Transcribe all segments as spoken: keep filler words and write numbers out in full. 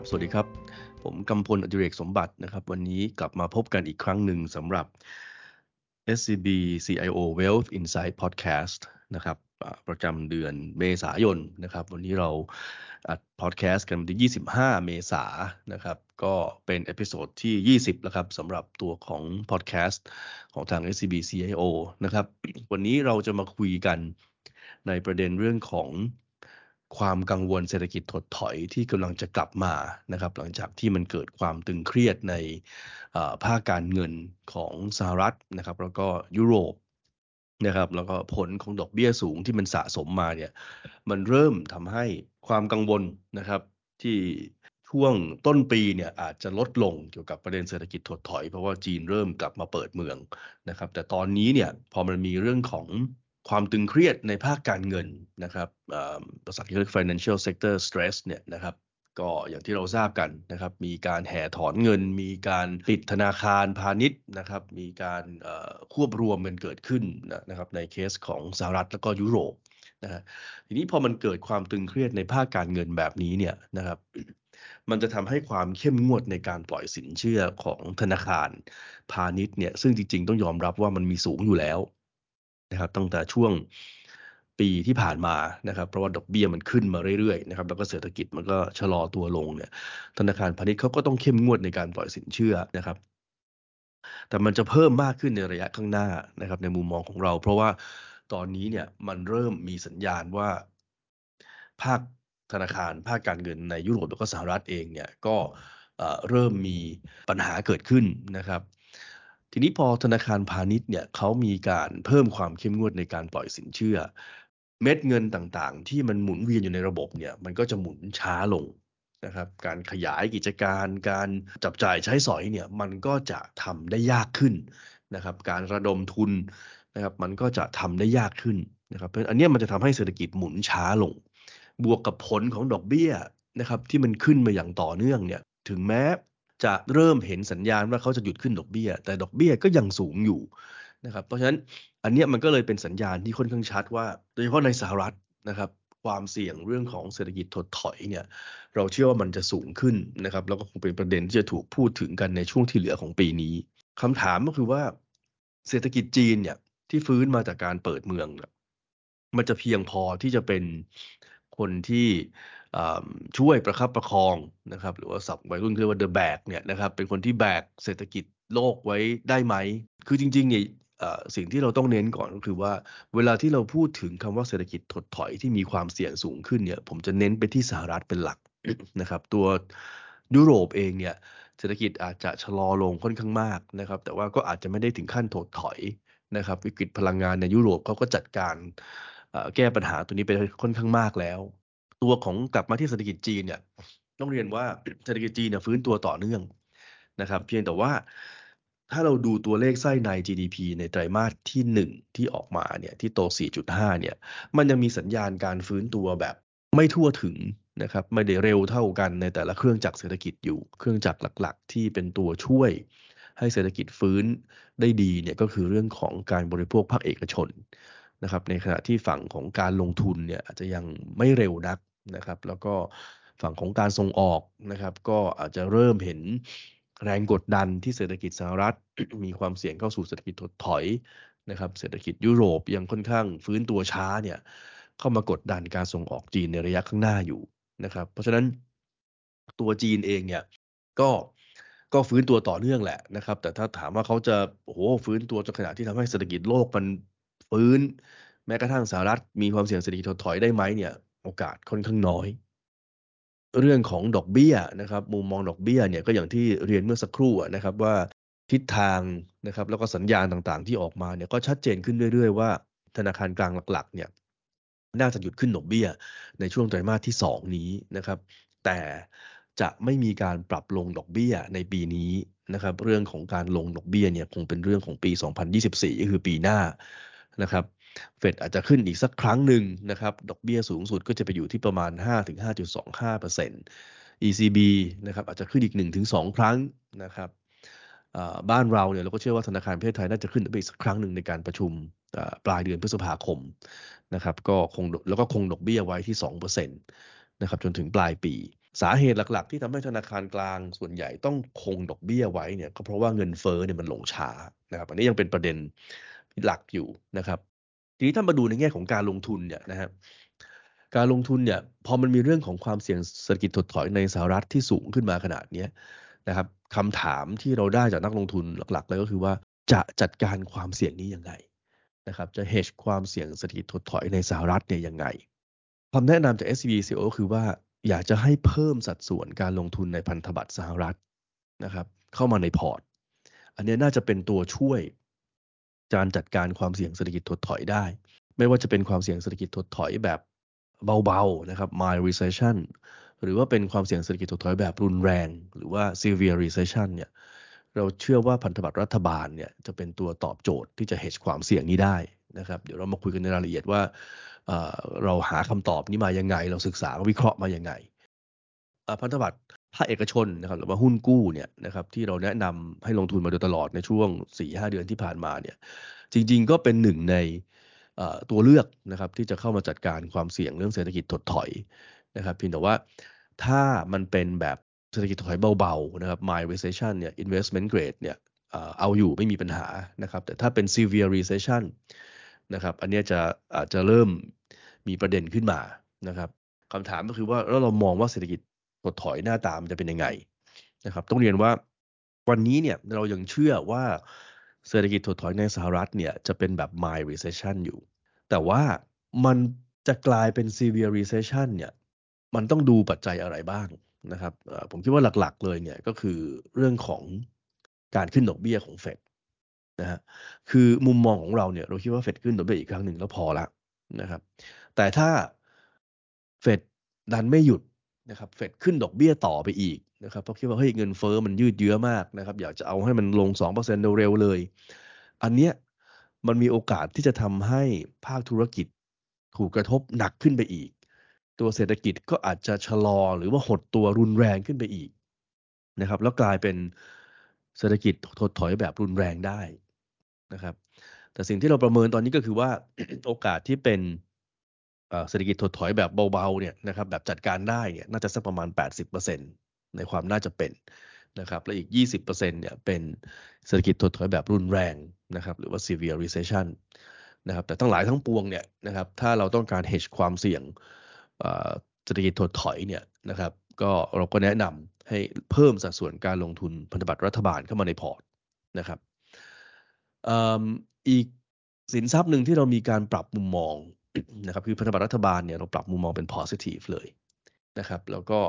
ครับสวัสดีครับผมกำพลอดิเรกสมบัตินะครับวันนี้กลับมาพบกันอีกครั้งหนึ่งสำหรับ เอส ซี บี ซี ไอ โอ Wealth Insight Podcast นะครับประจำเดือนเมษายนนะครับวันนี้เราอัด podcast กันวันที่ยี่สิบห้าเมษายนนะครับก็เป็นเอพิโซดที่ยี่สิบแล้วครับสำหรับตัวของ podcast ของทาง เอส ซี บี ซี ไอ โอ นะครับวันนี้เราจะมาคุยกันในประเด็นเรื่องของความกังวลเศรษฐกิจถดถอยที่กำลังจะกลับมานะครับหลังจากที่มันเกิดความตึงเครียดในภาคการเงินของสหรัฐนะครับแล้วก็ยุโรปนะครับแล้วก็ผลของดอกเบี้ยสูงที่มันสะสมมาเนี่ยมันเริ่มทำให้ความกังวลนะครับที่ช่วงต้นปีเนี่ยอาจจะลดลงเกี่ยวกับประเด็นเศรษฐกิจถดถอยเพราะว่าจีนเริ่มกลับมาเปิดเมืองนะครับแต่ตอนนี้เนี่ยพอมันมีเรื่องของความตึงเครียดในภาคการเงินนะครับภาษาที่เรียก financial sector stress เนี่ยนะครับก็อย่างที่เราทราบกันนะครับมีการแห่ถอนเงินมีการปิดธนาคารพาณิชย์นะครับมีการควบรวมกันเกิดขึ้นนะครับในเคสของสหรัฐแล้วก็ยุโรปนะฮะทีนี้พอมันเกิดความตึงเครียดในภาคการเงินแบบนี้เนี่ยนะครับมันจะทำให้ความเข้มงวดในการปล่อยสินเชื่อของธนาคารพาณิชย์เนี่ยซึ่งจริงๆต้องยอมรับว่ามันมีสูงอยู่แล้วนะครับตั้งแต่ช่วงปีที่ผ่านมานะครับเพราะว่าดอกเบี้ยมันขึ้นมาเรื่อยๆนะครับแล้วก็เศรษฐกิจมันก็ชะลอตัวลงเนี่ยธนาคารพาณิชย์เขาก็ต้องเข้มงวดในการปล่อยสินเชื่อนะครับแต่มันจะเพิ่มมากขึ้นในระยะข้างหน้านะครับในมุมมองของเราเพราะว่าตอนนี้เนี่ยมันเริ่มมีสัญญาณว่าภาคธนาคารภาคการเงินในยุโรปแล้วก็สหรัฐเองเนี่ยก็เริ่มมีปัญหาเกิดขึ้นนะครับทีนี้พอธนาคารพาณิชย์เนี่ยเขามีการเพิ่มความเข้มงวดในการปล่อยสินเชื่อเม็ดเงินต่างๆที่มันหมุนเวียนอยู่ในระบบเนี่ยมันก็จะหมุนช้าลงนะครับการขยายกิจการการจับจ่ายใช้สอยเนี่ยมันก็จะทำได้ยากขึ้นนะครับการระดมทุนนะครับมันก็จะทำได้ยากขึ้นนะครับเพราะอันนี้มันจะทำให้เศรษฐกิจหมุนช้าลงบวกกับผลของดอกเบี้ยนะครับที่มันขึ้นมาอย่างต่อเนื่องเนี่ยถึงแม้จะเริ่มเห็นสัญญาณว่าเขาจะหยุดขึ้นดอกเบี้ยแต่ดอกเบี้ยก็ยังสูงอยู่นะครับเพราะฉะนั้นอันเนี้ยมันก็เลยเป็นสัญญาณที่ค่อนข้างชัดว่าโดยเฉพาะในสหรัฐนะครับความเสี่ยงเรื่องของเศรษฐกิจถดถอยเนี่ยเราเชื่อว่ามันจะสูงขึ้นนะครับแล้วก็คงเป็นประเด็นที่จะถูกพูดถึงกันในช่วงที่เหลือของปีนี้คำถามก็คือว่าเศรษฐกิจจีนเนี่ยที่ฟื้นมาจากการเปิดเมืองมันจะเพียงพอที่จะเป็นคนที่ช่วยประคับประคองนะครับหรือว่าศัพท์วัยรุ่นเรียกว่า the bag เนี่ยนะครับเป็นคนที่แบกเศรษฐกิจโลกไว้ได้ไหมคือจริงๆเนี่ยสิ่งที่เราต้องเน้นก่อนก็คือว่าเวลาที่เราพูดถึงคำว่าเศรษฐกิจถดถอยที่มีความเสี่ยงสูงขึ้นเนี่ยผมจะเน้นไปที่สหรัฐเป็นหลัก นะครับตัวยุโรปเองเนี่ยเศรษฐกิจอาจจะชะลอลงค่อนข้างมากนะครับแต่ว่าก็อาจจะไม่ได้ถึงขั้นถดถอยนะครับวิกฤตพลังงานในยุโรปเขาก็จัดการแก้ปัญหาตัวนี้ไปค่อนข้างมากแล้วตัวของกลับมาที่เศรษฐกิจจีนเนี่ยต้องเรียนว่าเศรษฐกิจจีนเนี่ยฟื้นตัวต่อเนื่องนะครับเพียงแต่ว่าถ้าเราดูตัวเลขไส้ใน จี ดี พี ในไตรมาสที่หนึ่งที่ออกมาเนี่ยที่โต สี่จุดห้า เนี่ยมันยังมีสัญญาณการฟื้นตัวแบบไม่ทั่วถึงนะครับไม่ได้เร็วเท่ากันในแต่ละเครื่องจักรเศรษฐกิจอยู่เครื่องจักรหลักๆที่เป็นตัวช่วยให้เศรษฐกิจฟื้นได้ดีเนี่ยก็คือเรื่องของการบริโภคภาคเอกชนนะครับในขณะที่ฝั่งของการลงทุนเนี่ยอาจจะยังไม่เร็วนักนะครับแล้วก็ฝั่งของการส่งออกนะครับก็อาจจะเริ่มเห็นแรงกดดันที่เศรษฐกิจสหรัฐ มีความเสี่ยงเข้าสู่เศรษฐกิจถดถอยนะครับเศรษฐกิจยุโรปยังค่อนข้างฟื้นตัวช้าเนี่ยเข้ามากดดันการส่งออกจีนในระยะข้างหน้าอยู่นะครับเพราะฉะนั้นตัวจีนเองเนี่ยก็ก็ฟื้นตัวต่อเนื่องแหละนะครับแต่ถ้าถามว่าเขาจะโอ้โหฟื้นตัวจนขนาดที่ทำให้เศรษฐกิจโลกมันฟื้นแม้กระทั่งสหรัฐมีความเสี่ยงเศรษฐกิจถดถอยได้ไหมเนี่ยโอกาสค่อนข้างน้อยเรื่องของดอกเบี้ยนะครับมุมมองดอกเบี้ยเนี่ยก็อย่างที่เรียนเมื่อสักครู่นะครับว่าทิศทางนะครับแล้วก็สัญญาณต่างๆที่ออกมาเนี่ยก็ชัดเจนขึ้นเรื่อยๆว่าธนาคารกลางหลักๆเนี่ยน่าจะหยุดขึ้นดอกเบี้ยในช่วงไตรมาสที่สองนี้นะครับแต่จะไม่มีการปรับลงดอกเบี้ยในปีนี้นะครับเรื่องของการลงดอกเบี้ยเนี่ยคงเป็นเรื่องของปีสองพันยี่สิบสี่ก็คือปีหน้านะครับเฟดอาจจะขึ้นอีกสักครั้งหนึ่งนะครับดอกเบี้ยสูงสุดก็จะไปอยู่ที่ประมาณ ห้าถึงห้าจุดสองห้าเปอร์เซ็นต์ อี ซี บี นะครับอาจจะขึ้นอีก หนึ่งถึงสอง ครั้งนะครับบ้านเราเนี่ยเราก็เชื่อว่าธนาคารแห่งประเทศไทยน่าจะขึ้นไปอีกสักครั้งหนึ่งในการประชุมปลายเดือนพฤษภาคมนะครับก็คงแล้วก็คงดอกเบี้ยไว้ที่ สองเปอร์เซ็นต์ นะครับจนถึงปลายปี สาเหตุหลักๆที่ทำให้ธนาคารกลางส่วนใหญ่ต้องคงดอกเบี้ยไว้เนี่ยก็เพราะว่าเงินเฟ้อเนี่ยมันลงช้านะครับอันนี้ยังเป็นประเด็นหลักอยู่นะครับทีนี้ถ้ามาดูในแง่ของการลงทุนเนี่ยนะครับการลงทุนเนี่ยพอมันมีเรื่องของความเสี่ยงเศรษฐกิจถดถอยในสหรัฐที่สูงขึ้นมาขนาดนี้นะครับคำถามที่เราได้จากนักลงทุนหลักๆเลยก็คือว่าจะจัดการความเสี่ยงนี้ยังไงนะครับจะ hedge ความเสี่ยงเศรษฐกิจถดถอยในสหรัฐเนี่ยยังไงคำแนะนำจาก เอส ซี บี ซี ไอ โอ คือว่าอยากจะให้เพิ่มสัดส่วนการลงทุนในพันธบัตรสหรัฐนะครับเข้ามาในพอร์ตอันนี้น่าจะเป็นตัวช่วยการจัดการความเสี่ยงเศรษฐกิจถดถอยได้ไม่ว่าจะเป็นความเสี่ยงเศรษฐกิจถดถอยแบบเบาๆนะครับ mild recession หรือว่าเป็นความเสี่ยงเศรษฐกิจถดถอยแบบรุนแรงหรือว่า severe recession เนี่ยเราเชื่อว่าพันธบัตรรัฐบาลเนี่ยจะเป็นตัวตอบโจทย์ที่จะ hedge ความเสี่ยงนี้ได้นะครับเดี๋ยวเรามาคุยกันในรายละเอียดว่าเอ่อเราหาคำตอบนี้มายังไงเราศึกษาวิเคราะห์มายังไงพันธบัตรภาคเอกชนนะครับหรือว่าหุ้นกู้เนี่ยนะครับที่เราแนะนำให้ลงทุนมาโดยตลอดในช่วง สี่ถึงห้า เดือนที่ผ่านมาเนี่ยจริงๆก็เป็นหนึ่งในตัวเลือกนะครับที่จะเข้ามาจัดการความเสี่ยงเรื่องเศรษฐกิจถดถอยนะครับเพียงแต่ว่าถ้ามันเป็นแบบเศรษฐกิจถดถอยเบาๆนะครับ mild recession เนี่ย investment grade เนี่ยเอาอยู่ไม่มีปัญหานะครับแต่ถ้าเป็น severe recession นะครับอันนี้จะอาจจะเริ่มมีประเด็นขึ้นมานะครับคำถามก็คือว่าแล้วเรามองว่าเศรษฐกิจถดถอยหน้าตามันจะเป็นยังไงนะครับต้องเรียนว่าวันนี้เนี่ยเรายังเชื่อว่าเศรษฐกิจถดถอยในสหรัฐเนี่ยจะเป็นแบบ mild recession อยู่แต่ว่ามันจะกลายเป็น severe recession เนี่ยมันต้องดูปัจจัยอะไรบ้างนะครับผมคิดว่าหลักๆเลยเนี่ยก็คือเรื่องของการขึ้นดอกเบี้ยของเฟดนะฮะคือมุมมองของเราเนี่ยเราคิดว่าเฟดขึ้นดอกเบี้ยอีกครั้งหนึ่งแล้วพอละนะครับแต่ถ้าเฟดดันไม่หยุดนะครับเฟดขึ้นดอกเบี้ยต่อไปอีกนะครับเพราะคิดว่าเฮ้ยเงินเฟ้อมันยืดเยื้อมากนะครับอยากจะเอาให้มันลง สองเปอร์เซ็นต์ เร็วๆเลยอันเนี้ยมันมีโอกาสที่จะทำให้ภาคธุรกิจถูกกระทบหนักขึ้นไปอีกตัวเศรษฐกิจก็อาจจะชะลอหรือว่าหดตัวรุนแรงขึ้นไปอีกนะครับแล้วกลายเป็นเศรษฐกิจถดถอยแบบรุนแรงได้นะครับแต่สิ่งที่เราประเมินตอนนี้ก็คือว่า โอกาสที่เป็นเศรษฐกิจถดถอยแบบเบาๆเนี่ยนะครับแบบจัดการได้เนี่ยน่าจะสักประมาณ แปดสิบเปอร์เซ็นต์ ในความน่าจะเป็นนะครับและอีก ยี่สิบเปอร์เซ็นต์ เนี่ยเป็นเศรษฐกิจถดถอยแบบรุนแรงนะครับหรือว่า severe recession นะครับแต่ทั้งหลายทั้งปวงเนี่ยนะครับถ้าเราต้องการ hedge ความเสี่ยงเศรษฐกิจถดถอยเนี่ยนะครับก็เราก็แนะนำให้เพิ่มสัดส่วนการลงทุนพันธบัตรรัฐบาลเข้ามาในพอร์ตนะครับอีกสินทรัพย์หนึ่งที่เรามีการปรับมุมมองนะครับคือพันธบัตรรัฐบาลเนี่ยเราปรับมุมมองเป็น positive เลยนะครับแล้วก็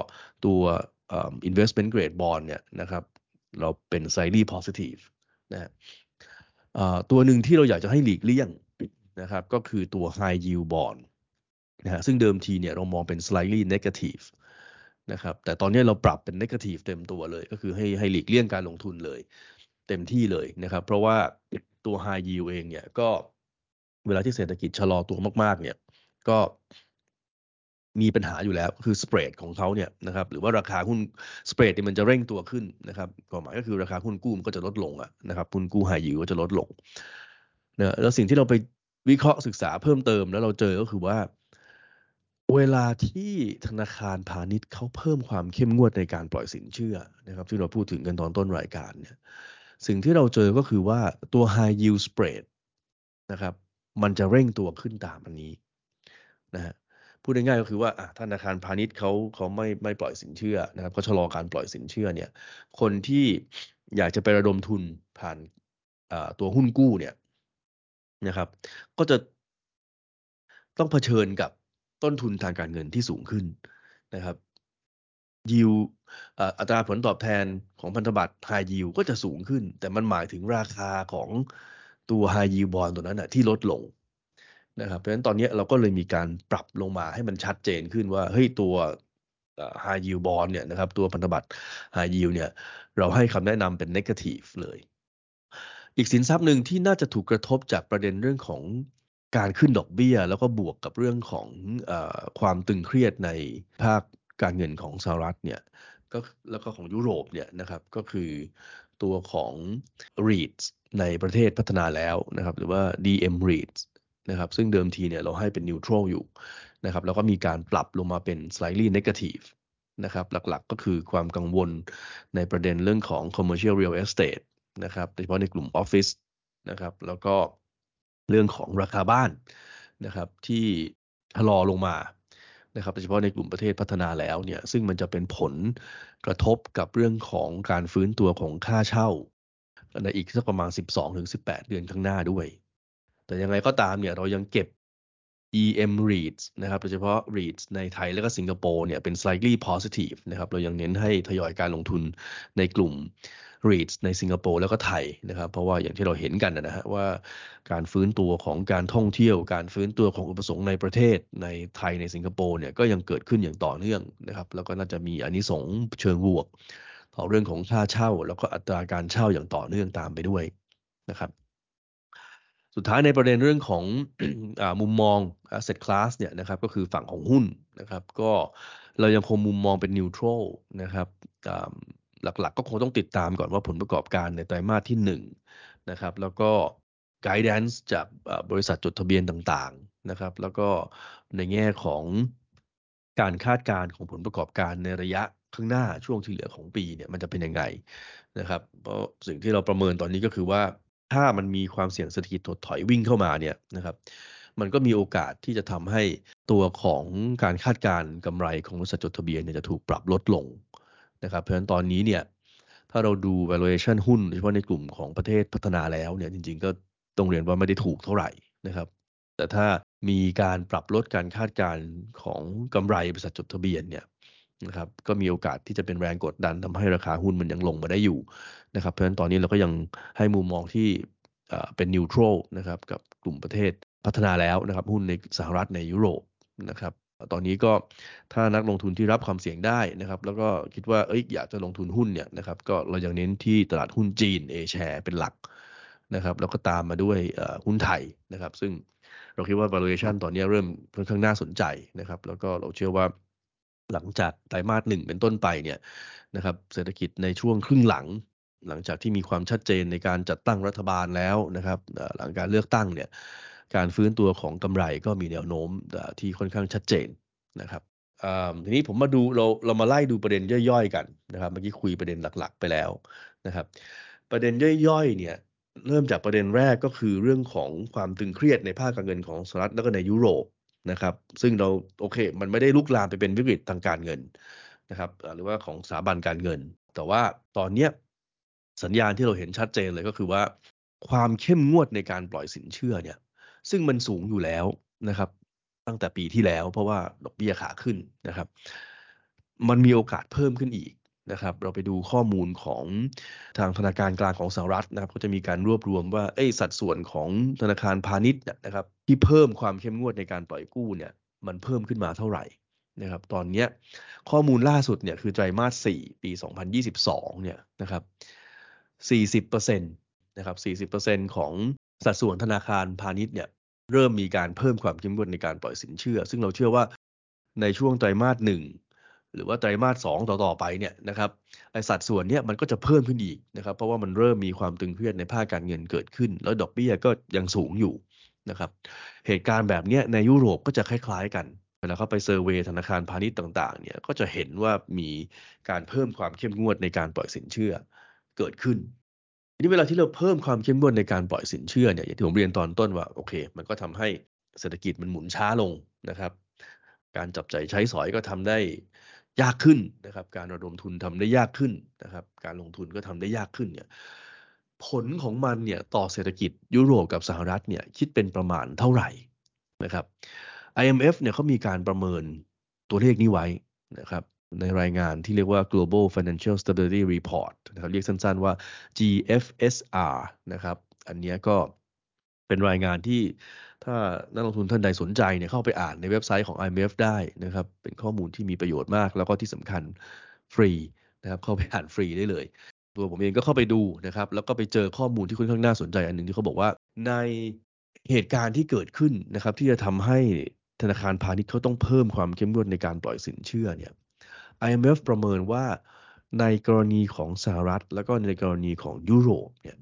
ตัวเอ่อ investment grade bond เนี่ยนะครับเราเป็น slightly positive นะฮะเอ่อตัวหนึ่งที่เราอยากจะให้หลีกเลี่ยงนะครับก็คือตัว high yield bond นะฮะซึ่งเดิมทีเนี่ยเรามองเป็น slightly negative นะครับแต่ตอนนี้เราปรับเป็น negative เต็มตัวเลยก็คือให้ให้หลีกเลี่ยงการลงทุนเลยเต็มที่เลยนะครับเพราะว่าตัว high yield เองเนี่ยก็เวลาที่เศรษฐกิจชะลอตัวมากๆเนี่ยก็มีปัญหาอยู่แล้วคือสเปรดของเขาเนี่ยนะครับหรือว่าราคาหุ้นสเปรดเนี่ยมันจะเร่งตัวขึ้นนะครับความหมายก็คือราคาหุ้นกู้มันก็จะลดลงอ่ะนะครับหุ้นกู้ high yield ก็จะลดลงนะแล้วสิ่งที่เราไปวิเคราะห์ศึกษาเพิ่มเติมแล้วเราเจอก็คือว่าเวลาที่ธนาคารพาณิชย์เขาเพิ่มความเข้มงวดในการปล่อยสินเชื่อนะครับที่เราพูดถึงกันตอนต้นรายการเนี่ยสิ่งที่เราเจอก็คือว่าตัว high yield spread นะครับมันจะเร่งตัวขึ้นตามอันนี้นะฮะพูดง่ายๆก็คือว่าธนาคารพาณิชย์เขาเขาไม่ไม่ปล่อยสินเชื่อนะครับเขาชะลอการปล่อยสินเชื่อเนี่ยคนที่อยากจะไประดมทุนผ่านตัวหุ้นกู้เนี่ยนะครับก็จะต้องเผชิญกับต้นทุนทางการเงินที่สูงขึ้นนะครับยิวอัตราผลตอบแทนของพันธบัตร high yield ก็จะสูงขึ้นแต่มันหมายถึงราคาของตัว high yield bond ตัวนั้นนะที่ลดลงนะครับเพราะฉะนั้นตอนนี้เราก็เลยมีการปรับลงมาให้มันชัดเจนขึ้นว่าเฮ้ยตัว high yield bond เนี่ยนะครับตัวพันธบัตร high yield เนี่ยเราให้คำแนะนำเป็น negative เลยอีกสินทรัพย์หนึ่งที่น่าจะถูกกระทบจากประเด็นเรื่องของการขึ้นดอกเบี้ยแล้วก็บวกกับเรื่องของเอ่อความตึงเครียดในภาคการเงินของสหรัฐเนี่ยก็แล้วก็ของยุโรปเนี่ยนะครับก็คือตัวของ รีทส์ ในประเทศพัฒนาแล้วนะครับหรือว่า ดี เอ็ม REITs นะครับซึ่งเดิมทีเนี่ยเราให้เป็น neutral อยู่นะครับแล้วก็มีการปรับลงมาเป็น slightly negative นะครับหลักๆก็คือความกังวลในประเด็นเรื่องของ commercial real estate นะครับโดยเฉพาะในกลุ่มออฟฟิศนะครับแล้วก็เรื่องของราคาบ้านนะครับที่ชะลอลงมานะครับโดยเฉพาะในกลุ่มประเทศพัฒนาแล้วเนี่ยซึ่งมันจะเป็นผลกระทบกับเรื่องของการฟื้นตัวของค่าเช่าในอีกสักประมาณ สิบสองถึงสิบแปด เดือนข้างหน้าด้วยแต่ยังไงก็ตามเนี่ยเรายังเก็บ อี เอ็ม REITs นะครับโดยเฉพาะ REITs ในไทยและก็สิงคโปร์เนี่ยเป็น slightly positive นะครับเรายังเน้นให้ทยอยการลงทุนในกลุ่ม REITs ในสิงคโปร์แล้วก็ไทยนะครับเพราะว่าอย่างที่เราเห็นกันนะฮะว่าการฟื้นตัวของการท่องเที่ยวการฟื้นตัวของอุปสงค์ในประเทศในไทยในสิงคโปร์เนี่ยก็ยังเกิดขึ้นอย่างต่อเนื่องนะครับแล้วก็น่าจะมีอานิสงส์เชิงบวกต่อเรื่องของค่าเช่าแล้วก็อัตราการเช่าอย่างต่อเนื่องตามไปด้วยนะครับสุดท้ายในประเด็นเรื่องของ มุมมอง asset class เนี่ยนะครับก็คือฝั่งของหุ้นนะครับก็เรายังคงมุมมองเป็น neutral นะครับหลักๆก็คงต้องติดตามก่อนว่าผลประกอบการในไตรมาสที่หนึ่งนะครับแล้วก็ guidance จากบริษัทจดทะเบียนต่างๆนะครับแล้วก็ในแง่ของการคาดการณ์ของผลประกอบการในระยะข้างหน้าช่วงที่เหลือของปีเนี่ยมันจะเป็นยังไงนะครับเพราะสิ่งที่เราประเมินตอนนี้ก็คือว่าถ้ามันมีความเสี่ยงเศรษฐกิจถดถอยวิ่งเข้ามาเนี่ยนะครับมันก็มีโอกาสที่จะทำให้ตัวของการคาดการณ์กำไรของบริษัทจดทะเบียนเนี่ยจะถูกปรับลดลงนะครับเพราะฉะนั้นตอนนี้เนี่ยถ้าเราดู valuation หุ้นโดยเฉพาะในกลุ่มของประเทศพัฒนาแล้วเนี่ยจริงๆก็ต้องเรียนว่าไม่ได้ถูกเท่าไหร่นะครับแต่ถ้ามีการปรับลดการคาดการณ์ของกำไรบริษัทจดทะเบียนเนี่ยนะครับก็มีโอกาสที่จะเป็นแรงกดดันทำให้ราคาหุ้นมันยังลงมาได้อยู่นะครับเพราะฉะนั้นตอนนี้เราก็ยังให้มุมมองที่เป็นนิวทรัลนะครับกับกลุ่มประเทศพัฒนาแล้วนะครับหุ้นในสหรัฐในยุโรปนะครับตอนนี้ก็ถ้านักลงทุนที่รับความเสี่ยงได้นะครับแล้วก็คิดว่าเอ้ยอยากจะลงทุนหุ้นเนี่ยนะครับก็เรายังเน้นที่ตลาดหุ้นจีน A-Share เป็นหลักนะครับแล้วก็ตามมาด้วยหุ้นไทยนะครับซึ่งเราคิดว่า valuation ตอนนี้เริ่มค่อนข้างน่าสนใจนะครับแล้วก็เราเชื่อว่าหลังจากไตรมาสหนึ่งเป็นต้นไปเนี่ยนะครับเศรษฐกิจในช่วงครึ่งหลังหลังจากที่มีความชัดเจนในการจัดตั้งรัฐบาลแล้วนะครับหลังการเลือกตั้งเนี่ยการฟื้นตัวของกำไรก็มีแนวโน้มที่ค่อนข้างชัดเจนนะครับทีนี้ผมมาดูเราเรามาไล่ดูประเด็นย่อยๆกันนะครับเมื่อกี้คุยประเด็นหลักๆไปแล้วนะครับประเด็นย่อยๆเนี่ยเริ่มจากประเด็นแรกก็คือเรื่องของความตึงเครียดในภาคการเงินของสหรัฐแล้วก็ในยุโรปนะครับซึ่งเราโอเคมันไม่ได้ลุกลามไปเป็นวิกฤตทางการเงินนะครับหรือว่าของสถาบันการเงินแต่ว่าตอนนี้สัญญาณที่เราเห็นชัดเจนเลยก็คือว่าความเข้มงวดในการปล่อยสินเชื่อเนี่ยซึ่งมันสูงอยู่แล้วนะครับตั้งแต่ปีที่แล้วเพราะว่าดอกเบี้ยขาขึ้นนะครับมันมีโอกาสเพิ่มขึ้นอีกนะครับเราไปดูข้อมูลของทางธนาคารกลางของสหรัฐนะครับก็จะมีการรวบรวมว่าไอ้สัดส่วนของธนาคารพาณิชย์นะครับที่เพิ่มความเข้มงวดในการปล่อยกู้เนี่ยมันเพิ่มขึ้นมาเท่าไหร่นะครับตอนนี้ข้อมูลล่าสุดเนี่ยคือไตรมาสสี่ปีสองพันยี่สิบสองเนี่ยนะครับ สี่สิบเปอร์เซ็นต์ นะครับ สี่สิบเปอร์เซ็นต์ ของสัดส่วนธนาคารพาณิชย์เนี่ยเริ่มมีการเพิ่มความเข้มงวดในการปล่อยสินเชื่อซึ่งเราเชื่อว่าในช่วงไตรมาสหนึ่งหรือว่าไตรมาสสองต่อๆไปเนี่ยนะครับไอ้สัดส่วนเนี่ยมันก็จะเพิ่มขึ้นอีกนะครับเพราะว่ามันเริ่มมีความตึงเครียดในภาคการเงินเกิดขึ้นแล้วดอกเบี้ยก็ยังสูงอยู่นะครับเหตุการณ์แบบเนี้ยในยุโรปก็จะคล้ายๆกันเวลาเข้าไปเซอร์เวย์ธนาคารพาณิชย์ต่างๆเนี่ยก็จะเห็นว่ามีการเพิ่มความเข้มงวดในการปล่อยสินเชื่อเกิดขึ้นทีนี้เวลาที่เราเพิ่มความเข้มงวดในการปล่อยสินเชื่อเนี่ยอย่างที่ผมเรียนตอนต้นว่าโอเคมันก็ทำให้เศรษฐกิจมันหมุนช้าลงนะครับการจับจ่ายใช้สอยก็ทำได้ยากขึ้นนะครับการระดมทุนทำได้ยากขึ้นนะครับการลงทุนก็ทำได้ยากขึ้นเนี่ยผลของมันเนี่ยต่อเศรษฐกิจยุโรปกับสหรัฐเนี่ยคิดเป็นประมาณเท่าไหร่นะครับ ไอ เอ็ม เอฟ เนี่ยเขามีการประเมินตัวเลขนี้ไว้นะครับในรายงานที่เรียกว่า Global Financial Stability Report นะครับเรียกสั้นๆว่า จี เอฟ เอส อาร์ นะครับอันนี้ก็เป็นรายงานที่ถ้านักลงทุนท่านใดสนใจเนี่ยเข้าไปอ่านในเว็บไซต์ของ ไอ เอ็ม เอฟ ได้นะครับเป็นข้อมูลที่มีประโยชน์มากแล้วก็ที่สำคัญฟรีนะครับเข้าไปอ่านฟรีได้เลยตัวผมเองก็เข้าไปดูนะครับแล้วก็ไปเจอข้อมูลที่ค่อนข้างน่าสนใจอันนึงที่เขาบอกว่าในเหตุการณ์ที่เกิดขึ้นนะครับที่จะทำให้ธนาคารพาณิชย์เขาต้องเพิ่มความเข้มงวดในการปล่อยสินเชื่อเนี่ย ไอ เอ็ม เอฟ ประเมินว่าในกรณีของสหรัฐแล้วก็ในกรณีของยุโรปเนี่ย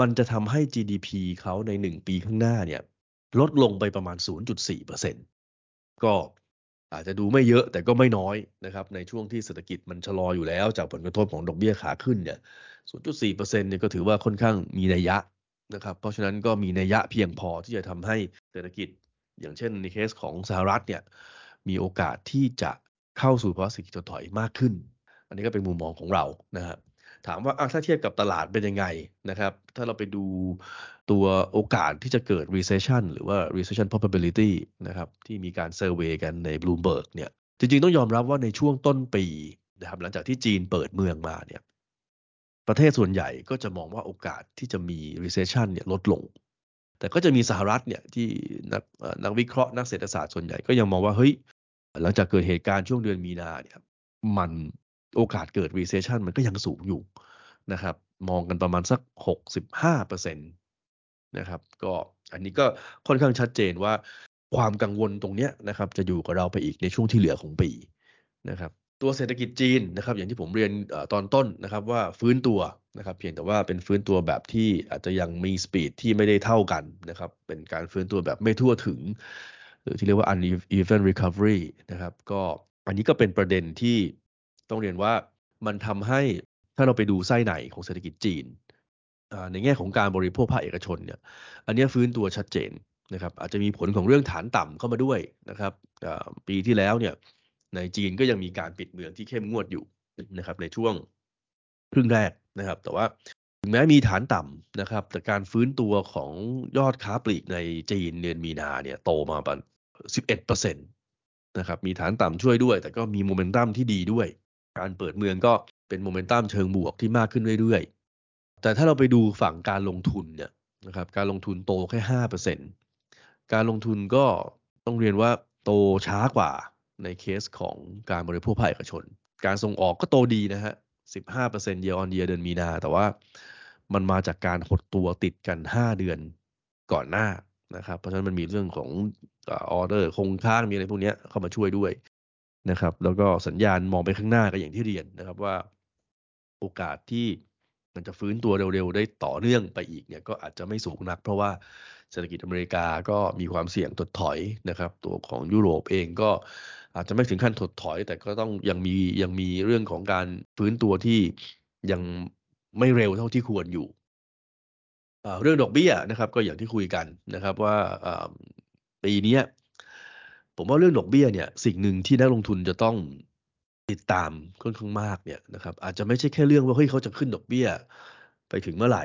มันจะทำให้ จี ดี พี เขาในหนึ่งปีข้างหน้าเนี่ยลดลงไปประมาณ ศูนย์จุดสี่เปอร์เซ็นต์ ก็ อาจจะดูไม่เยอะแต่ก็ไม่น้อยนะครับในช่วงที่เศรษฐกิจมันชะลออยู่แล้วจากผลกระทบของดอกเบี้ยขาขึ้นเนี่ย ศูนย์จุดสี่เปอร์เซ็นต์ เนี่ยก็ถือว่าค่อนข้างมีนัยยะนะครับเพราะฉะนั้นก็มีนัยยะเพียงพอที่จะทำให้เศรษฐกิจอย่างเช่นในเคสของสหรัฐเนี่ยมีโอกาสที่จะเข้าสู่ภาวะเศรษฐกิจถดถอยมากขึ้นอันนี้ก็เป็นมุมมองของเรานะครับถามว่าถ้าเทียบกับตลาดเป็นยังไงนะครับถ้าเราไปดูตัวโอกาสที่จะเกิด recession หรือว่า recession probability นะครับที่มีการ survey กันใน Bloomberg เนี่ยจริงๆต้องยอมรับว่าในช่วงต้นปีนะครับหลังจากที่จีนเปิดเมืองมาเนี่ยประเทศส่วนใหญ่ก็จะมองว่าโอกาสที่จะมี recession เนี่ยลดลงแต่ก็จะมีสหรัฐเนี่ยที่นักนักวิเคราะห์นักเศรษฐศาสตร์ส่วนใหญ่ก็ยังมองว่าเฮ้ยหลังจากเกิดเหตุการณ์ช่วงเดือนมีนาเนี่ยมันโอกาสเกิด recession มันก็ยังสูงอยู่นะครับมองกันประมาณสัก หกสิบห้าเปอร์เซ็นต์ นะครับก็อันนี้ก็ค่อนข้างชัดเจนว่าความกังวลตรงเนี้ยนะครับจะอยู่กับเราไปอีกในช่วงที่เหลือของปีนะครับตัวเศรษฐกิจจีนนะครับอย่างที่ผมเรียนตอนต้นนะครับว่าฟื้นตัวนะครับเพียงแต่ว่าเป็นฟื้นตัวแบบที่อาจจะยังมีสปีดที่ไม่ได้เท่ากันนะครับเป็นการฟื้นตัวแบบไม่ทั่วถึงหรือที่เรียกว่า uneven recovery นะครับก็อันนี้ก็เป็นประเด็นที่ต้องเรียนว่ามันทำให้ถ้าเราไปดูไส้ในของเศรษฐกิจจีนในแง่ของการบริโภคภาคเอกชนเนี่ยอันนี้ฟื้นตัวชัดเจนนะครับอาจจะมีผลของเรื่องฐานต่ำเข้ามาด้วยนะครับปีที่แล้วเนี่ยในจีนก็ยังมีการปิดเมืองที่เข้มงวดอยู่นะครับในช่วงครึ่งแรกนะครับแต่ว่าถึงแม้มีฐานต่ำนะครับแต่การฟื้นตัวของยอดค้าปลีกในจีนเดือนมีนาเนี่ยโตมาประมาณ สิบเอ็ดเปอร์เซ็นต์ นะครับมีฐานต่ำช่วยด้วยแต่ก็มีโมเมนตัมที่ดีด้วยการเปิดเมืองก็เป็นโมเมนตัมเชิงบวกที่มากขึ้นเรื่อยๆแต่ถ้าเราไปดูฝั่งการลงทุนเนี่ยนะครับการลงทุนโตแค่ ห้าเปอร์เซ็นต์ การลงทุนก็ต้องเรียนว่าโตช้ากว่าในเคสของการบริโภคภาคเอกชนการส่งออกก็โตดีนะฮะ สิบห้าเปอร์เซ็นต์ year on year เดือนมีนาแต่ว่ามันมาจากการหดตัวติดกันห้าเดือนก่อนหน้านะครับเพราะฉะนั้นมันมีเรื่องของออเดอร์คงค้างมีอะไรพวกนี้เข้ามาช่วยด้วยนะครับแล้วก็สัญญาณมองไปข้างหน้าก็อย่างที่เรียนนะครับว่าโอกาสที่มันจะฟื้นตัวเร็วๆได้ต่อเนื่องไปอีกเนี่ยก็อาจจะไม่สูงนักเพราะว่าเศรษฐกิจอเมริกาก็มีความเสี่ยงถดถอยนะครับตัวของยุโรปเองก็อาจจะไม่ถึงขั้นถดถอยแต่ก็ต้องยังมียังมีเรื่องของการฟื้นตัวที่ยังไม่เร็วเท่าที่ควรอยู่เรื่องดอกเบี้ยนะครับก็อย่างที่คุยกันนะครับว่าปีนี้ผมว่าเรื่องดอกเบี้ยเนี่ยสิ่งหนึ่งที่นักลงทุนจะต้องติดตามค่อนข้างมากเนี่ยนะครับอาจจะไม่ใช่แค่เรื่องว่าเฮ้ยเขาจะขึ้นดอกเบี้ยไปถึงเมื่อไหร่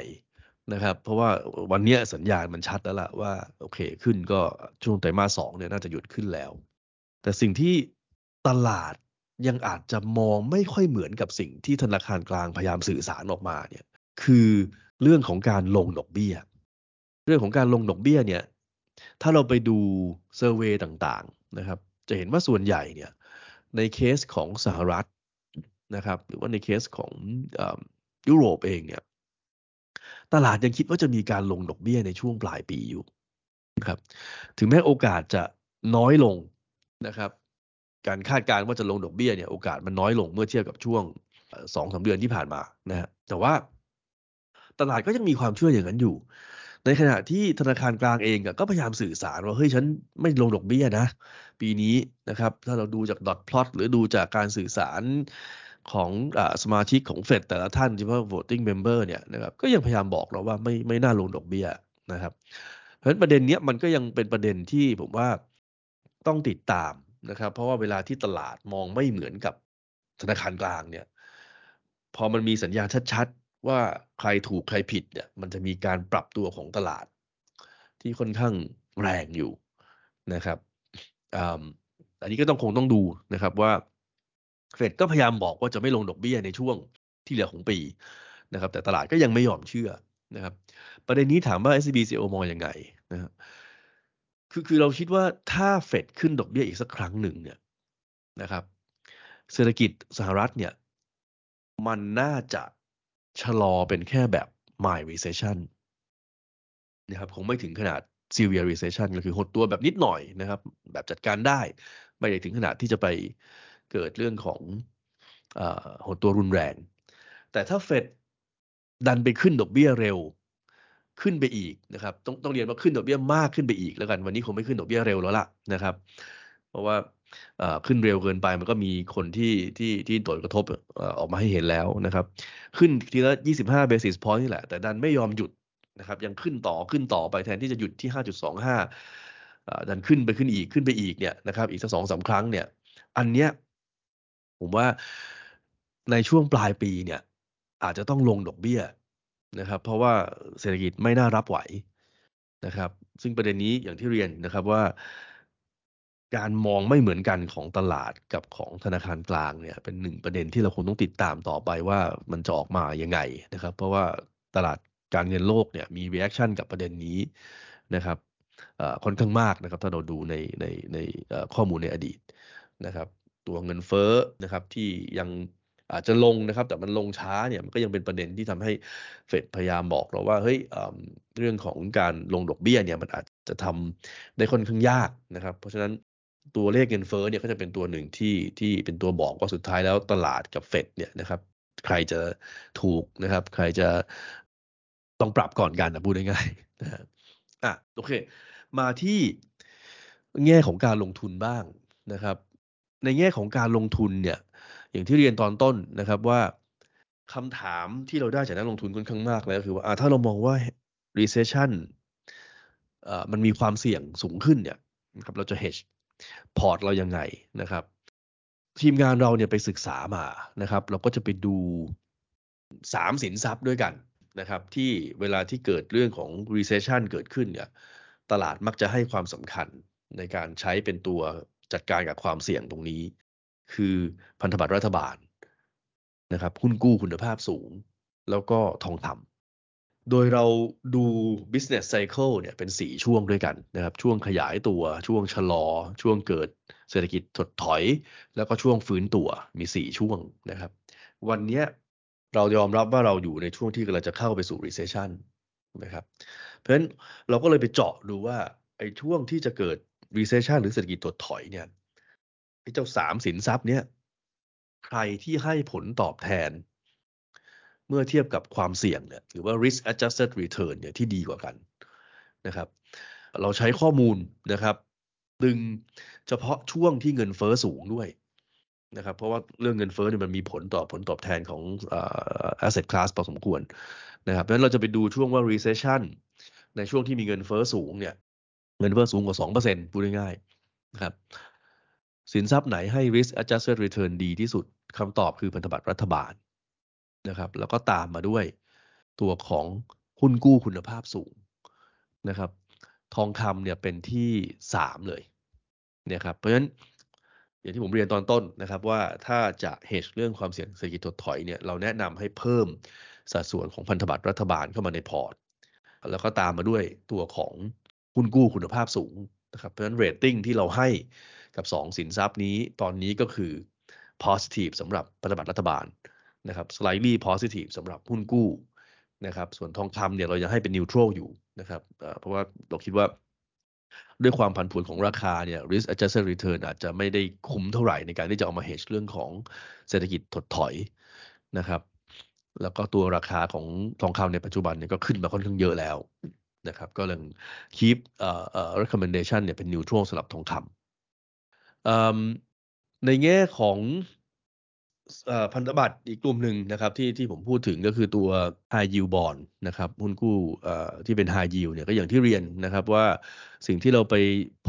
นะครับเพราะว่าวันนี้สัญญาณมันชัดแล้วล่ะว่าโอเคขึ้นก็ช่วงไตรมาสสองเนี่ยน่าจะหยุดขึ้นแล้วแต่สิ่งที่ตลาดยังอาจจะมองไม่ค่อยเหมือนกับสิ่งที่ธนาคารกลางพยายามสื่อสารออกมาเนี่ยคือเรื่องของการลงดอกเบี้ยเรื่องของการลงดอกเบี้ยเนี่ยถ้าเราไปดูเซอร์เวย์ต่างๆนะครับจะเห็นว่าส่วนใหญ่เนี่ยในเคสของสหรัฐนะครับหรือว่าในเคสของเอ่อยุโรปเองเนี่ยตลาดยังคิดว่าจะมีการลงดอกเบี้ยในช่วงปลายปีอยู่นะครับถึงแม้โอกาสจะน้อยลงนะครับการคาดการณ์ว่าจะลงดอกเบี้ยเนี่ยโอกาสมันน้อยลงเมื่อเทียบกับช่วง สองถึงสาม เดือนที่ผ่านมานะฮะแต่ว่าตลาดก็ยังมีความเชื่ออย่างนั้นอยู่ในขณะที่ธนาคารกลางเองก็พยายามสื่อสารว่าเฮ้ยฉันไม่ลงดอกเบี้ยนะปีนี้นะครับถ้าเราดูจากดอทพลอตหรือดูจากการสื่อสารของสมาชิกของเฟดแต่ละท่านที่ว่า voting member เนี่ยนะครับก็ยังพยายามบอกเราว่าไม่ไม่น่าลงดอกเบี้ยนะครับเพราะฉะนั้นประเด็นเนี้ยมันก็ยังเป็นประเด็นที่ผมว่าต้องติดตามนะครับเพราะว่าเวลาที่ตลาดมองไม่เหมือนกับธนาคารกลางเนี่ยพอมันมีสัญญาณชัดๆว่าใครถูกใครผิดเนี่ยมันจะมีการปรับตัวของตลาดที่ค่อนข้างแรงอยู่นะครับอันนี้ก็ต้องคงต้องดูนะครับว่าเฟดก็พยายามบอกว่าจะไม่ลงดอกเบี้ยในช่วงที่เหลือของปีนะครับแต่ตลาดก็ยังไม่ยอมเชื่อนะครับประเด็นนี้ถามว่า เอส ซี บี ซี ไอ โอ มองยังไงนะครับคือคือเราคิดว่าถ้าเฟดขึ้นดอกเบี้ยอีกสักครั้งหนึ่งเนี่ยนะครับเศรษฐกิจสหรัฐเนี่ยมันน่าจะชะลอเป็นแค่แบบ mild recession นะครับคงไม่ถึงขนาด severe recession ก็คือหดตัวแบบนิดหน่อยนะครับแบบจัดการได้ไม่ได้ถึงขนาดที่จะไปเกิดเรื่องของเอ่อหดตัวรุนแรงแต่ถ้าเฟดดันไปขึ้นดอกเบี้ยเร็วขึ้นไปอีกนะครับต้องต้องเรียนว่าขึ้นดอกเบี้ยมากขึ้นไปอีกแล้วกันวันนี้คงไม่ขึ้นดอกเบี้ยเร็วแล้วล่ะนะครับเพราะว่า ขึ้นเร็วเกินไปมันก็มีคนที่ที่ที่โดนกระทบออกมาให้เห็นแล้วนะครับขึ้นทีละยี่สิบห้า basis point นี่แหละแต่ดันไม่ยอมหยุดนะครับยังขึ้นต่อขึ้นต่อไปแทนที่จะหยุดที่ ห้าจุดสองห้า ดันขึ้นไปขึ้นอีกขึ้นไปอีกเนี่ยนะครับอีกสัก สองถึงสาม ครั้งเนี่ยอันเนี้ยผมว่าในช่วงปลายปีเนี่ยอาจจะต้องลงดอกเบี้ยนะครับเพราะว่าเศรษฐกิจไม่น่ารับไหวนะครับซึ่งประเด็นนี้อย่างที่เรียนนะครับว่าการมองไม่เหมือนกันของตลาดกับของธนาคารกลางเนี่ยเป็นหนึ่งประเด็นที่เราคงต้องติดตามต่อไปว่ามันจะออกมายังไงนะครับเพราะว่าตลาดการเงินโลกเนี่ยมี reaction กับประเด็นนี้นะครับค่อนข้างมากนะครับถ้าเราดูในในในข้อมูลในอดีตนะครับตัวเงินเฟ้อนะครับที่ยังอาจจะลงนะครับแต่มันลงช้าเนี่ยมันก็ยังเป็นประเด็นที่ทำให้เฟดพยายามบอกเราว่าเฮ้ย เอ่อ เรื่องของการลงดอกเบี้ยเนี่ยมันอาจจะทำได้ค่อนข้างยากนะครับเพราะฉะนั้นตัวเลขเงินเฟ้อเนี่ยก็จะเป็นตัวหนึ่งที่ที่เป็นตัวบอกว่าสุดท้ายแล้วตลาดกับเฟดเนี่ยนะครับใครจะถูกนะครับใครจะต้องปรับก่อนกันนะพูดง่ายๆนะฮะอ่ะโอเคมาที่แง่ของการลงทุนบ้างนะครับในแง่ของการลงทุนเนี่ยอย่างที่เรียนตอนต้นนะครับว่าคำถามที่เราได้จากนักลงทุนค่อนข้างมากเลยก็คือว่าถ้าเรามองว่า recession มันมีความเสี่ยงสูงขึ้นเนี่ยนะครับเราจะ hedge พอร์ตเรายังไงนะครับทีมงานเราเนี่ยไปศึกษามานะครับเราก็จะไปดูสามสินทรัพย์ด้วยกันนะครับที่เวลาที่เกิดเรื่องของ recession เกิดขึ้นเนี่ยตลาดมักจะให้ความสำคัญในการใช้เป็นตัวจัดการกับความเสี่ยงตรงนี้คือพันธบัตรรัฐบาลนะครับหุ้นกู้คุณภาพสูงแล้วก็ทองคำโดยเราดู business cycle เนี่ยเป็นสี่ช่วงด้วยกันนะครับช่วงขยายตัวช่วงชะลอช่วงเกิดเศรษฐกิจถดถอยแล้วก็ช่วงฟื้นตัวมีสี่ช่วงนะครับวันนี้เรายอมรับว่าเราอยู่ในช่วงที่กำลังจะเข้าไปสู่ recession นะครับเพราะฉะนั้นเราก็เลยไปเจาะดูว่าไอ้ช่วงที่จะเกิด recession หรือเศรษฐกิจถดถอยเนี่ยไอ้เจ้าสามสินทรัพย์เนี่ยใครที่ให้ผลตอบแทนเมื่อเทียบกับความเสี่ยงเนี่ยหรือว่า risk adjusted return เนี่ยที่ดีกว่ากันนะครับเราใช้ข้อมูลนะครับดึงเฉพาะช่วงที่เงินเฟ้อสูงด้วยนะครับเพราะว่าเรื่องเงินเฟ้อเนี่ยมันมีผลต่อผลตอบแทนของเอ่อ asset class พอสมควรนะครับเพราะฉะนั้นเราจะไปดูช่วงว่า recession ในช่วงที่มีเงินเฟ้อสูงเนี่ยเงินเฟ้อสูงกว่า สองเปอร์เซ็นต์ พูดง่ายๆนะครับสินทรัพย์ไหนให้ risk adjusted return ดีที่สุดคำตอบคือพันธบัตรรัฐบาลนะครับแล้วก็ตามมาด้วยตัวของหุ้นกู้คุณภาพสูงนะครับทองคำเนี่ยเป็นที่สามเลยเนี่ยครับเพราะฉะนั้นอย่างที่ผมเรียนตอนต้นนะครับว่าถ้าจะ hedge เรื่องความเสี่ยงเศรษฐกิจถดถอยเนี่ยเราแนะนำให้เพิ่มสัดส่วนของพันธบัตรรัฐบาลเข้ามาในพอร์ตแล้วก็ตามมาด้วยตัวของหุ้นกู้คุณภาพสูงนะครับเพราะฉะนั้น rating ที่เราให้กับสองสินทรัพย์นี้ตอนนี้ก็คือ positive สำหรับพันธบัตรรัฐบาลนะครับ slightly positive สำหรับหุ้นกู้นะครับส่วนทองคำเนี่ยเรายังให้เป็น neutral อยู่นะครับเพราะว่าเราคิดว่าด้วยความผันผวนของราคาเนี่ย risk adjusted return อาจจะไม่ได้คุ้มเท่าไหร่ในการที่จะเอามา hedge เรื่องของเศรษฐกิจถดถอยนะครับแล้วก็ตัวราคาของทองคำในปัจจุบันเนี่ยก็ขึ้นมาค่อนข้างเยอะแล้วนะครับก็เลย keep uh, uh, recommendation เนี่ยเป็น neutral สำหรับทองคำในแง่ของพันธบัตรอีกกลุ่มหนึ่งนะครับที่ที่ผมพูดถึงก็คือตัว high yield bond นะครับหุ้นกู้ที่เป็น high yield เนี่ยก็อย่างที่เรียนนะครับว่าสิ่งที่เราไป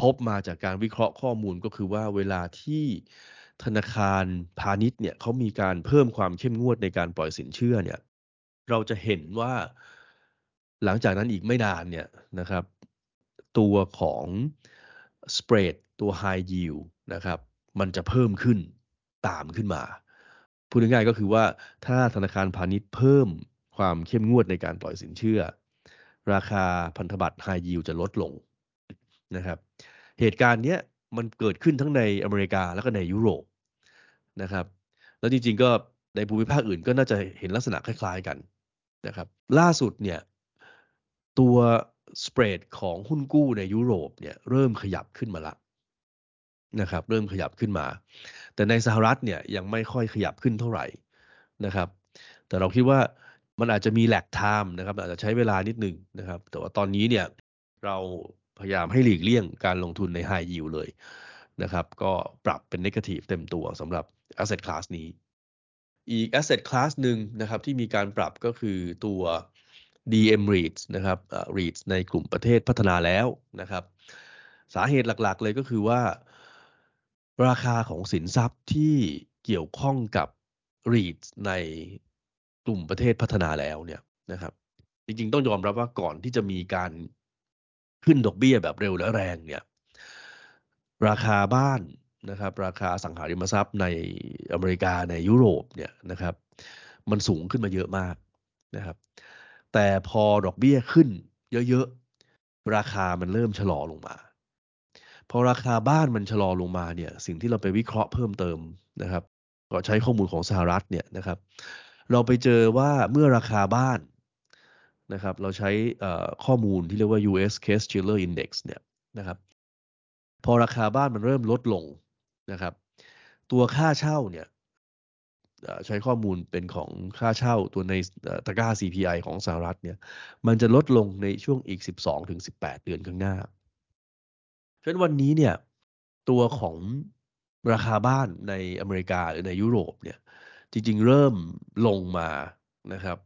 พบมาจากการวิเคราะห์ข้อมูลก็คือว่าเวลาที่ธนาคารพาณิชย์เนี่ยเขามีการเพิ่มความเข้มงวดในการปล่อยสินเชื่อเนี่ยเราจะเห็นว่าหลังจากนั้นอีกไม่นานเนี่ยนะครับตัวของ spread ตัว high yieldนะครับมันจะเพิ่มขึ้นตามขึ้นมาพูดง่ายๆก็คือว่าถ้าธนาคารพาณิชย์เพิ่มความเข้มงวดในการปล่อยสินเชื่อราคาพันธบัตร High Yield จะลดลงนะครับเหตุการณ์เนี้ยมันเกิดขึ้นทั้งในอเมริกาแล้วก็ในยุโรปนะครับแล้วจริงๆก็ในภูมิภาคอื่นก็น่าจะเห็นลักษณะคล้ายๆกันนะครับล่าสุดเนี่ยตัวสเปรดของหุ้นกู้ในยุโรปเนี่ยเริ่มขยับขึ้นมาละนะครับเริ่มขยับขึ้นมาแต่ในสหรัฐเนี่ยยังไม่ค่อยขยับขึ้นเท่าไหร่นะครับแต่เราคิดว่ามันอาจจะมี lag time นะครับอาจจะใช้เวลานิดนึงนะครับแต่ว่าตอนนี้เนี่ยเราพยายามให้หลีกเลี่ยงการลงทุนใน high yield เลย นะครับก็ปรับเป็น negative เต็มตัวสำหรับ asset class นี้อีก asset class นึงนะครับที่มีการปรับก็คือตัว ดี เอ็ม REITs นะครับ REITs ในกลุ่มประเทศพัฒนาแล้วนะครับสาเหตุหลักๆเลยก็คือว่าราคาของสินทรัพย์ที่เกี่ยวข้องกับ REITs ในกลุ่มประเทศพัฒนาแล้วเนี่ยนะครับจริงๆต้องยอมรับว่าก่อนที่จะมีการขึ้นดอกเบี้ยแบบเร็วและแรงเนี่ยราคาบ้านนะครับราคาสังหาริมทรัพย์ในอเมริกาในยุโรปเนี่ยนะครับมันสูงขึ้นมาเยอะมากนะครับแต่พอดอกเบี้ยขึ้นเยอะๆราคามันเริ่มชะลอลงมาพอราคาบ้านมันชะลอลงมาเนี่ยสิ่งที่เราไปวิเคราะห์เพิ่มเติมนะครับก็ใช้ข้อมูลของสหรัฐเนี่ยนะครับเราไปเจอว่าเมื่อราคาบ้านนะครับเราใช้ข้อมูลที่เรียกว่า ยู เอส Case Shiller Index เนี่ยนะครับพอราคาบ้านมันเริ่มลดลงนะครับตัวค่าเช่าเนี่ยใช้ข้อมูลเป็นของค่าเช่าตัวในตะกร้า ซี พี ไอ ของสหรัฐเนี่ยมันจะลดลงในช่วงอีก สิบสองถึงสิบแปด เดือนข้างหน้าฉะนั้นวันนี้เนี่ยตัวของราคาบ้านในอเมริกาหรือในยุโรปเนี่ยจริงๆเริ่มลงมานะครับ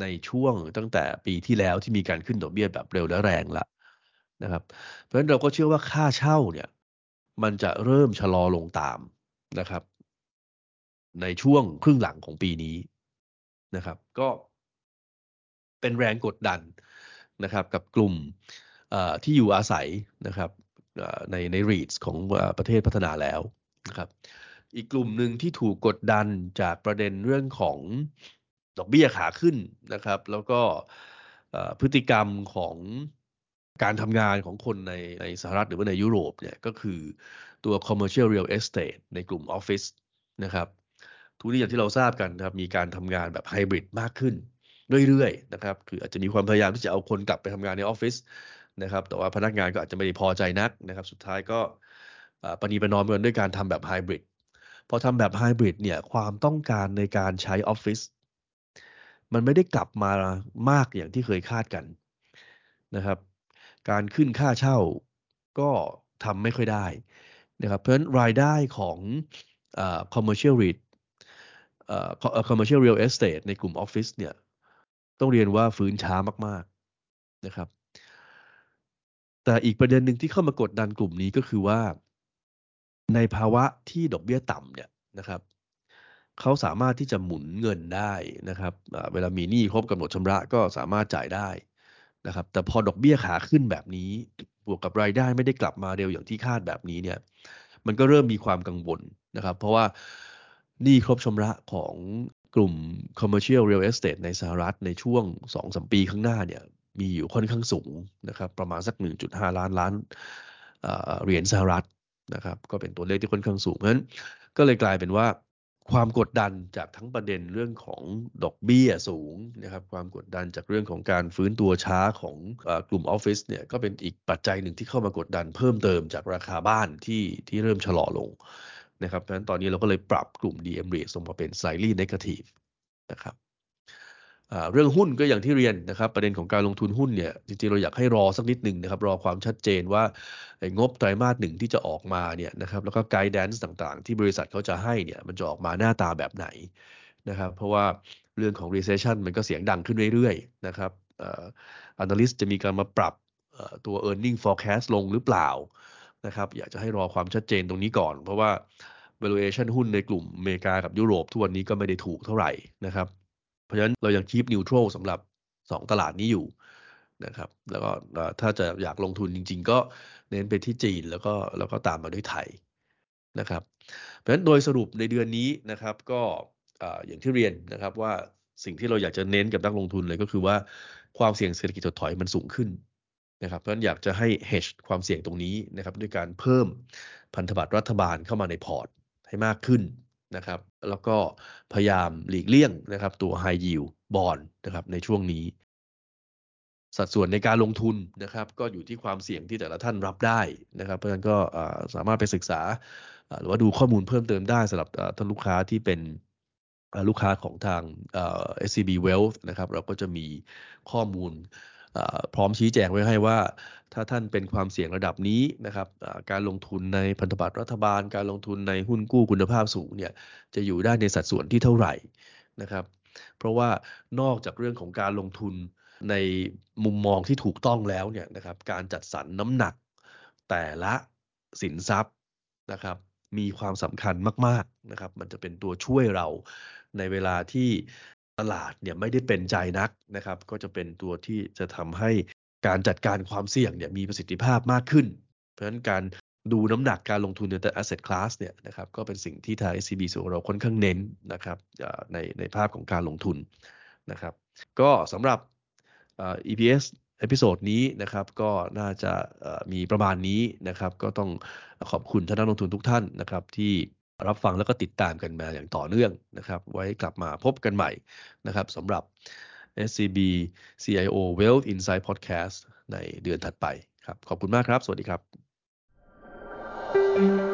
ในช่วงตั้งแต่ปีที่แล้วที่มีการขึ้นดอกเบี้ยแบบเร็วและแรงละนะครับเพราะฉะนั้นเราก็เชื่อว่าค่าเช่าเนี่ยมันจะเริ่มชะลอลงตามนะครับในช่วงครึ่งหลังของปีนี้นะครับก็เป็นแรงกดดันนะครับกับกลุ่มที่อยู่อาศัยนะครับในใน REITs ของประเทศพัฒนาแล้วนะครับอีกกลุ่มหนึ่งที่ถูกกดดันจากประเด็นเรื่องของดอกเบี้ยขาขึ้นนะครับแล้วก็พฤติกรรมของการทำงานของคนในในสหรัฐหรือว่าในยุโรปเนี่ยก็คือตัว commercial real estate ในกลุ่ม office นะครับทุกนี้อย่างที่เราทราบกันครับมีการทำงานแบบไฮบริดมากขึ้นเรื่อยๆนะครับคืออาจจะมีความพยายามที่จะเอาคนกลับไปทำงานในออฟฟิศนะครับแต่ว่าพนักงานก็อาจจะไม่ได้พอใจนักนะครับสุดท้ายก็ปฏิบัติหน้าที่ด้วยการทำแบบไฮบริดพอทำแบบไฮบริดเนี่ยความต้องการในการใช้ออฟฟิศมันไม่ได้กลับมามากอย่างที่เคยคาดกันนะครับการขึ้นค่าเช่าก็ทำไม่ค่อยได้นะครับเพราะฉะนั้นรายได้ของเอ่อ commercial REIT เอ่อ commercial real estate ในกลุ่มออฟฟิศเนี่ยต้องเรียนว่าฟื้นช้ามากๆนะครับแต่อีกประเด็นหนึ่งที่เข้ามากดดันกลุ่มนี้ก็คือว่าในภาวะที่ดอกเบี้ยต่ำเนี่ยนะครับเขาสามารถที่จะหมุนเงินได้นะครับเวลามีหนี้ครบกำหนดชำระก็สามารถจ่ายได้นะครับแต่พอดอกเบี้ยขาขึ้นแบบนี้บวกกับรายได้ไม่ได้กลับมาเร็วอย่างที่คาดแบบนี้เนี่ยมันก็เริ่มมีความกังวลนะครับเพราะว่าหนี้ครบชำระของกลุ่ม commercial real estate ในสหรัฐในช่วง สองถึงสาม ปีข้างหน้าเนี่ยมีอยู่ค่อนข้างสูงนะครับประมาณสัก หนึ่งจุดห้า ล้านล้านเหรียญสหรัฐนะครับก็เป็นตัวเลขที่ค่อนข้างสูงเพราะฉะนั้นก็เลยกลายเป็นว่าความกดดันจากทั้งประเด็นเรื่องของดอกเบี้ยสูงนะครับความกดดันจากเรื่องของการฟื้นตัวช้าของกลุ่มออฟฟิศเนี่ยก็เป็นอีกปัจจัยหนึ่งที่เข้ามากดดันเพิ่มเติมจากราคาบ้านที่ที่เริ่มชะลอลงนะครับเพราะฉะนั้นตอนนี้เราก็เลยปรับกลุ่ม ดี เอ็ม REITs ลงมาเป็น slightly negative นะครับเรื่องหุ้นก็อย่างที่เรียนนะครับประเด็นของการลงทุนหุ้นเนี่ยจริงๆเราอยากให้รอสักนิดนึงนะครับรอความชัดเจนว่างบไตรมาสหนึ่งที่จะออกมาเนี่ยนะครับแล้วก็ไกด์แดนซ์ต่างๆที่บริษัทเขาจะให้เนี่ยมันจะออกมาหน้าตาแบบไหนนะครับเพราะว่าเรื่องของ recession มันก็เสียงดังขึ้นเรื่อยๆนะครับเอ่อ analyst จะมีการมาปรับตัว earning forecast ลงหรือเปล่านะครับอยากจะให้รอความชัดเจนตรงนี้ก่อนเพราะว่า valuation หุ้นในกลุ่มอเมริกากับยุโรปทุกวันนี้ก็ไม่ได้ถูกเท่าไหร่นะครับเพราะฉะนั้นเรายังคีปนิวทรัลสำหรับสองตลาดนี้อยู่นะครับแล้วก็ถ้าจะอยากลงทุนจริงๆก็เน้นไปที่จีนแล้วก็แล้วก็ตามมาด้วยไทยนะครับเพราะฉะนั้นโดยสรุปในเดือนนี้นะครับก็อย่างที่เรียนนะครับว่าสิ่งที่เราอยากจะเน้นกับนักลงทุนเลยก็คือว่าความเสี่ยงเศรษฐกิจถดถอยมันสูงขึ้นนะครับเพราะฉะนั้นอยากจะให้ hedge ความเสี่ยงตรงนี้นะครับด้วยการเพิ่มพันธบัตรรัฐบาลเข้ามาในพอร์ตให้มากขึ้นนะครับแล้วก็พยายามหลีกเลี่ยงนะครับตัว high yield bond นะครับในช่วงนี้สัดส่วนในการลงทุนนะครับก็อยู่ที่ความเสี่ยงที่แต่ละท่านรับได้นะครับเพราะฉะนั้นก็สามารถไปศึกษาหรือว่าดูข้อมูลเพิ่มเติมได้สำหรับท่านลูกค้าที่เป็นลูกค้าของทาง เอส ซี บี Wealth นะครับเราก็จะมีข้อมูล พร้อมชี้แจงไว้ให้ว่าถ้าท่านเป็นความเสี่ยงระดับนี้นะครับการลงทุนในพันธบัตรรัฐบาลการลงทุนในหุ้นกู้คุณภาพสูงเนี่ยจะอยู่ได้ในสัดส่วนที่เท่าไหร่นะครับเพราะว่านอกจากเรื่องของการลงทุนในมุมมองที่ถูกต้องแล้วเนี่ยนะครับการจัดสรรน้ำหนักแต่ละสินทรัพย์นะครับมีความสำคัญมากๆนะครับมันจะเป็นตัวช่วยเราในเวลาที่ตลาดเนี่ยไม่ได้เป็นใจนักนะครับก็จะเป็นตัวที่จะทำให้การจัดการความเสี่ยงเนี่ยมีประสิทธิภาพมากขึ้นเพราะฉะนั้นการดูน้ำหนักการลงทุนในแต่ asset class เนี่ยนะครับก็เป็นสิ่งที่ทาง เอส ซี บี ของเราค่อนข้างเน้นนะครับในในภาพของการลงทุนนะครับก็สำหรับ อี พี เอส เอพิโซดนี้นะครับก็น่าจะมีประมาณนี้นะครับก็ต้องขอบคุณท่านนักลงทุนทุกท่านนะครับที่รับฟังแล้วก็ติดตามกันมาอย่างต่อเนื่องนะครับไว้กลับมาพบกันใหม่นะครับสำหรับ เอส ซี บี ซี ไอ โอ Wealth Insight Podcast ในเดือนถัดไปครับขอบคุณมากครับสวัสดีครับ